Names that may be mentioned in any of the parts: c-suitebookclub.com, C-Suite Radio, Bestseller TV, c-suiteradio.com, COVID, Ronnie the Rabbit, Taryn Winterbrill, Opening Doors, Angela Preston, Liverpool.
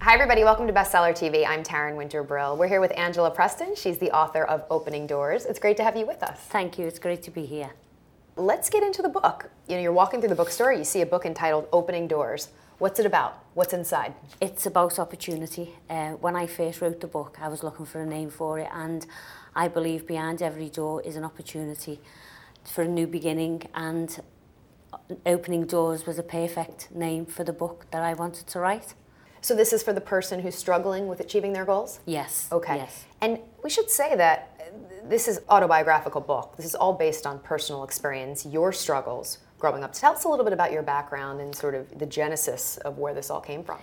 Hi, everybody. Welcome to Bestseller TV. I'm Taryn Winterbrill. We're here with Angela Preston. She's the author of Opening Doors. It's great to have you with us. Thank you. It's great to be here. Let's get into the book. You know, you're walking through the bookstore. You see a book entitled Opening Doors. What's it about? What's inside? It's about opportunity. When I first wrote the book, I was looking for a name for it, and I believe behind every door is an opportunity for a new beginning, and Opening Doors was a perfect name for the book that I wanted to write. So this is for the person who's struggling with achieving their goals? Yes. Okay. Yes. And we should say that this is an autobiographical book. This is all based on personal experience, your struggles growing up. Tell us a little bit about your background and sort of the genesis of where this all came from.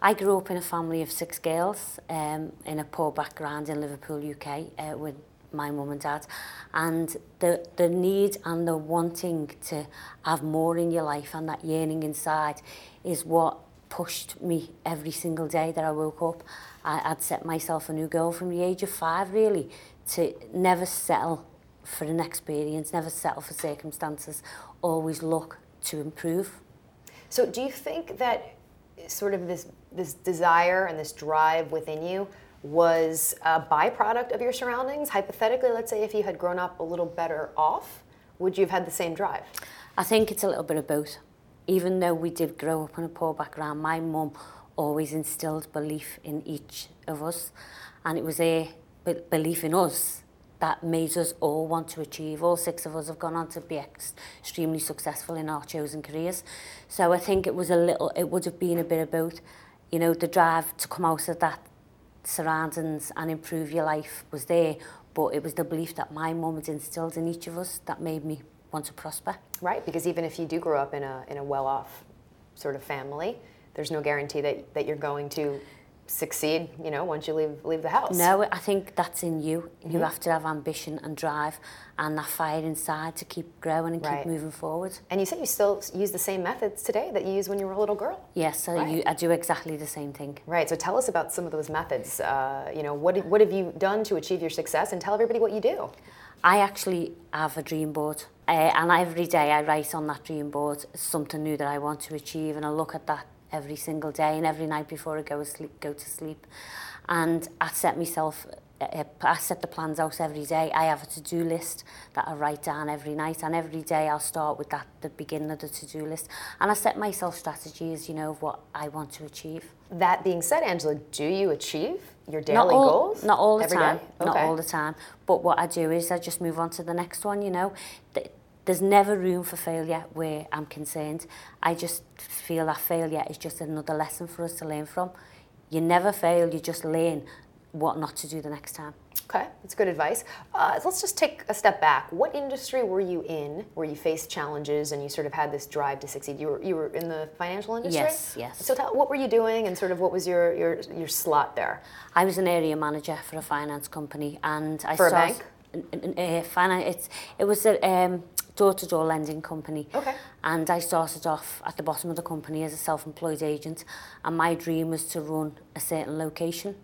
I grew up in a family of six girls in a poor background in Liverpool, UK, with my mum and dad. And the need and the wanting to have more in your life and that yearning inside is what pushed me every single day that I woke up. I'd set myself a new goal from the age of five, really, to never settle for an experience, never settle for circumstances, always look to improve. So do you think that sort of this desire and this drive within you was a byproduct of your surroundings? Hypothetically, let's say if you had grown up a little better off, would you have had the same drive? I think it's a little bit of both. Even though we did grow up in a poor background, my mum always instilled belief in each of us, and it was her belief in us that made us all want to achieve. All six of us have gone on to be extremely successful in our chosen careers. So I think it was it would have been a bit of both. You know, the drive to come out of that surroundings and improve your life was there, but it was the belief that my mum had instilled in each of us that made me want to prosper. Right, because even if you do grow up in a well-off sort of family, there's no guarantee that you're going to succeed, you know, once you leave the house. No, I think that's in you. Mm-hmm. You have to have ambition and drive and that fire inside to keep growing and keep moving forward. And you said you still use the same methods today that you used when you were a little girl. Yes, I do exactly the same thing. Right, so tell us about some of those methods. You know, what have you done to achieve your success, and tell everybody what you do. I actually have a dream board. And every day I write on that dream board something new that I want to achieve, and I look at that every single day and every night before I go to sleep. And I set the plans out every day. I have a to-do list that I write down every night, and every day I'll start with the beginning of the to-do list. And I set myself strategies, you know, of what I want to achieve. That being said, Angela, do you achieve your daily goals? Not all the time. Okay. Not all the time. But what I do is I just move on to the next one, you know. There's never room for failure where I'm concerned. I just feel that failure is just another lesson for us to learn from. You never fail, you just learn what not to do the next time. Okay, that's good advice. Let's just take a step back. What industry were you in where you faced challenges and you sort of had this drive to succeed? You were in the financial industry? Yes. So what were you doing, and sort of what was your slot there? I was an area manager for a finance company, and I started... For a bank? It was a door-to-door lending company. Okay. And I started off at the bottom of the company as a self-employed agent, and my dream was to run a certain location.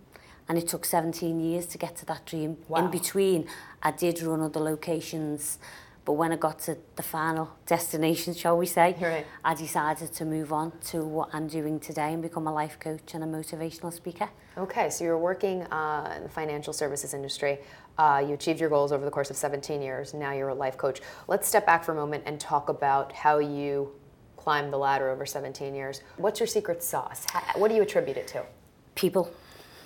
And it took 17 years to get to that dream. Wow. In between, I did run other locations, but when I got to the final destination, shall we say, right, I decided to move on to what I'm doing today and become a life coach and a motivational speaker. Okay, so you were working in the financial services industry. You achieved your goals over the course of 17 years. Now you're a life coach. Let's step back for a moment and talk about how you climbed the ladder over 17 years. What's your secret sauce? What do you attribute it to? People.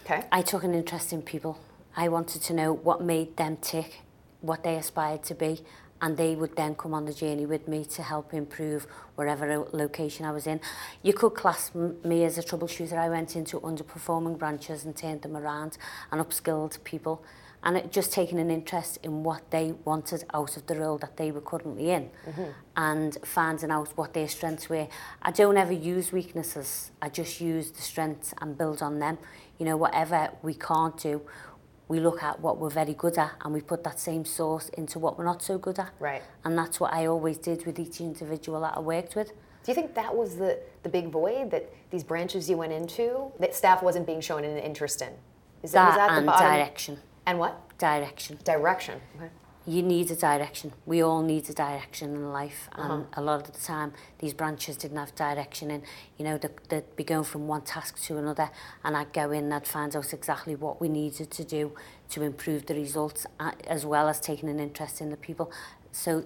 Okay. I took an interest in people. I wanted to know what made them tick, what they aspired to be, and they would then come on the journey with me to help improve wherever location I was in. You could class me as a troubleshooter. I went into underperforming branches and turned them around and upskilled people, and it just taking an interest in what they wanted out of the role that they were currently in, and finding out what their strengths were. I don't ever use weaknesses. I just use the strengths and build on them. You know, whatever we can't do, we look at what we're very good at and we put that same source into what we're not so good at. Right. And that's what I always did with each individual that I worked with. Do you think that was the big void, that these branches you went into, that staff wasn't being shown an interest in? Is that, and the bottom? Direction. And what? Direction. Direction. Okay. You need a direction. We all need a direction in life, and a lot of the time these branches didn't have direction, and you know they'd be going from one task to another, and I'd go in and I'd find out exactly what we needed to do to improve the results, as well as taking an interest in the people. So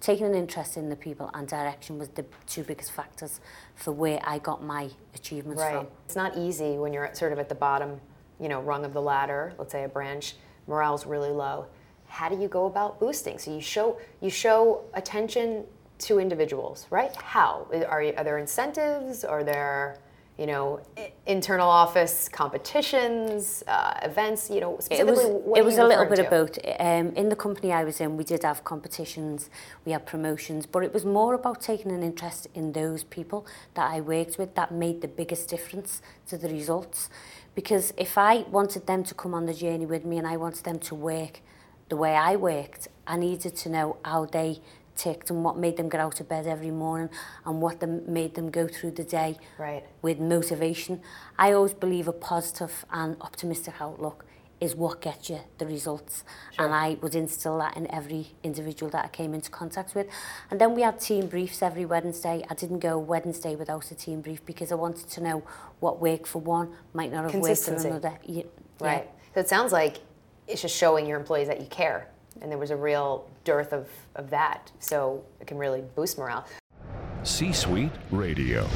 taking an interest in the people and direction was the two biggest factors for where I got my achievements from. It's not easy when you're sort of at the bottom, you know, rung of the ladder, let's say a branch, morale's really low. How do you go about boosting? So you show attention to individuals, right? How? Are there incentives? Are there, you know, internal office competitions, events, you know, specifically what are you referring to? It was a little bit of both. In the company I was in, we did have competitions, we had promotions, but it was more about taking an interest in those people that I worked with that made the biggest difference to the results. Because if I wanted them to come on the journey with me and I wanted them to work the way I worked, I needed to know how they ticked and what made them get out of bed every morning and what made them go through the day with motivation. I always believe a positive and optimistic outlook is what gets you the results. Sure. And I would instill that in every individual that I came into contact with. And then we had team briefs every Wednesday. I didn't go Wednesday without a team brief because I wanted to know what worked for one might not have worked for another. Yeah. Right. So it sounds like it's just showing your employees that you care. And there was a real dearth of that. So it can really boost morale. C-Suite Radio.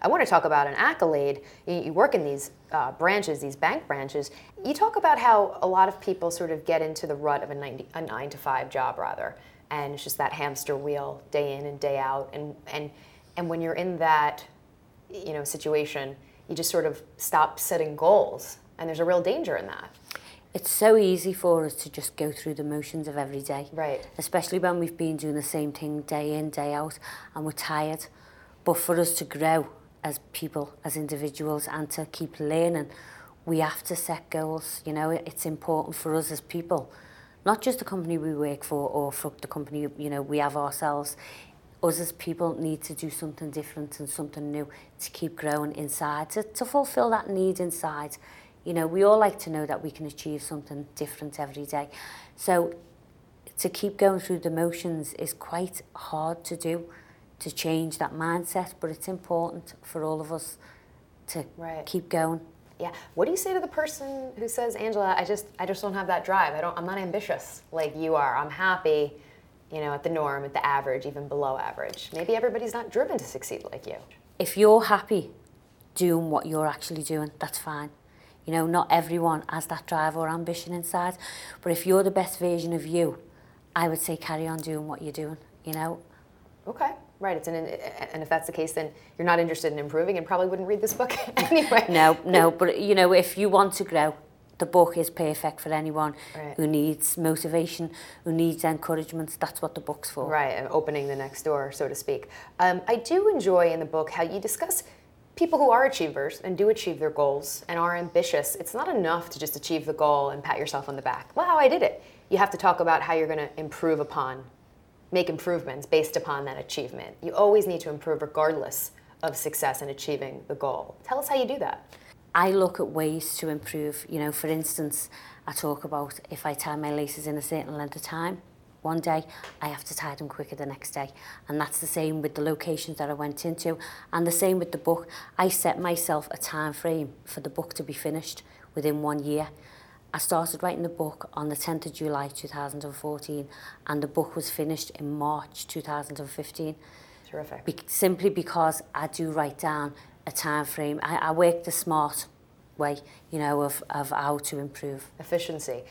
I want to talk about an accolade. You work in these branches, these bank branches. You talk about how a lot of people sort of get into the rut of a 9-to-5 job, rather. And it's just that hamster wheel day in and day out. And when you're in that, you know, situation, you just sort of stop setting goals. And there's a real danger in that. It's so easy for us to just go through the motions of every day. Right. Especially when we've been doing the same thing day in, day out, and we're tired. But for us to grow as people, as individuals, and to keep learning, we have to set goals. You know, it's important for us as people, not just the company we work for or for the company, you know, we have ourselves. Us as people need to do something different and something new to keep growing inside, to fulfill that need inside. You know, we all like to know that we can achieve something different every day. So to keep going through the motions is quite hard to do, to change that mindset, but it's important for all of us to keep going. Yeah. What do you say to the person who says, Angela, I just don't have that drive. I'm not ambitious like you are. I'm happy, you know, at the norm, at the average, even below average. Maybe everybody's not driven to succeed like you. If you're happy doing what you're actually doing, that's fine. You know, not everyone has that drive or ambition inside, but if you're the best version of you, I would say carry on doing what you're doing, you know? Okay, right. And if that's the case, then you're not interested in improving and probably wouldn't read this book anyway. No, but you know, if you want to grow, the book is perfect for anyone who needs motivation, who needs encouragement. That's what the book's for. Right, and opening the next door, so to speak. I do enjoy in the book how you discuss people who are achievers and do achieve their goals and are ambitious. It's not enough to just achieve the goal and pat yourself on the back. Wow, I did it. You have to talk about how you're going to improve upon, make improvements based upon that achievement. You always need to improve regardless of success in achieving the goal. Tell us how you do that. I look at ways to improve. You know, for instance, I talk about if I tie my laces in a certain length of time, one day I have to tie them quicker the next day. And that's the same with the locations that I went into and the same with the book. I set myself a time frame for the book to be finished within 1 year. I started writing the book on the 10th of July 2014 and the book was finished in March 2015. Terrific. Simply because I do write down a time frame. I work the smart way, you know, of how to improve. Efficiency.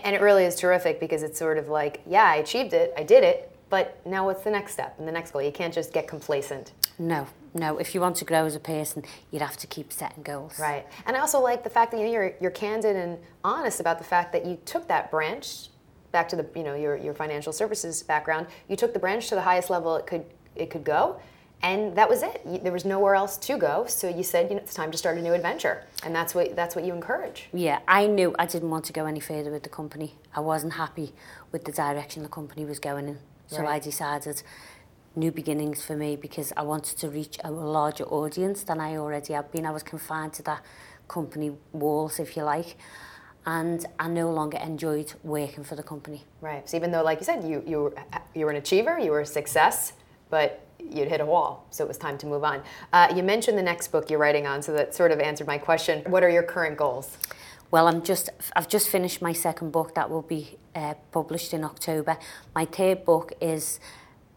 And it really is terrific because it's sort of like, yeah, I achieved it, I did it, but now what's the next step and the next goal? You can't just get complacent. No. If you want to grow as a person, you'd have to keep setting goals. Right. And I also like the fact that, you know, you're candid and honest about the fact that you took that branch back to the, you know, your financial services background. You took the branch to the highest level it could go, And that was it. There was nowhere else to go, so you said, it's time to start a new adventure. And that's what you encourage. Yeah, I knew I didn't want to go any further with the company. I wasn't happy with the direction the company was going in. So right. I decided new beginnings for me, because I wanted to reach a larger audience than I already had been. I was confined to that company walls, if you like. And I no longer enjoyed working for the company. Right, so even though, like you said, you were an achiever, you were a success, but you'd hit a wall, so it was time to move on. You mentioned the next book you're writing on, so that sort of answered my question. What are your current goals? Well, I've just finished my second book that will be published in October. My third book is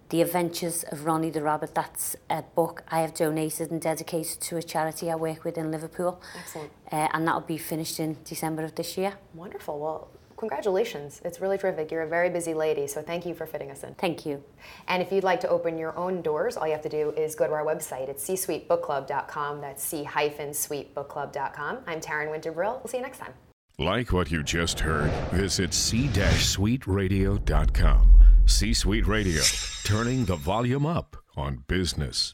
The Adventures of Ronnie the Rabbit. That's a book I have donated and dedicated to a charity I work with in Liverpool. Excellent. And that'll be finished in December of this year. Wonderful. Well, congratulations. It's really terrific. You're a very busy lady, so thank you for fitting us in. Thank you. And if you'd like to open your own doors, all you have to do is go to our website at c-suitebookclub.com. That's c-suitebookclub.com. I'm Taryn Winterbrill. We'll see you next time. Like what you just heard, visit c-suiteradio.com. C-Suite Radio, turning the volume up on business.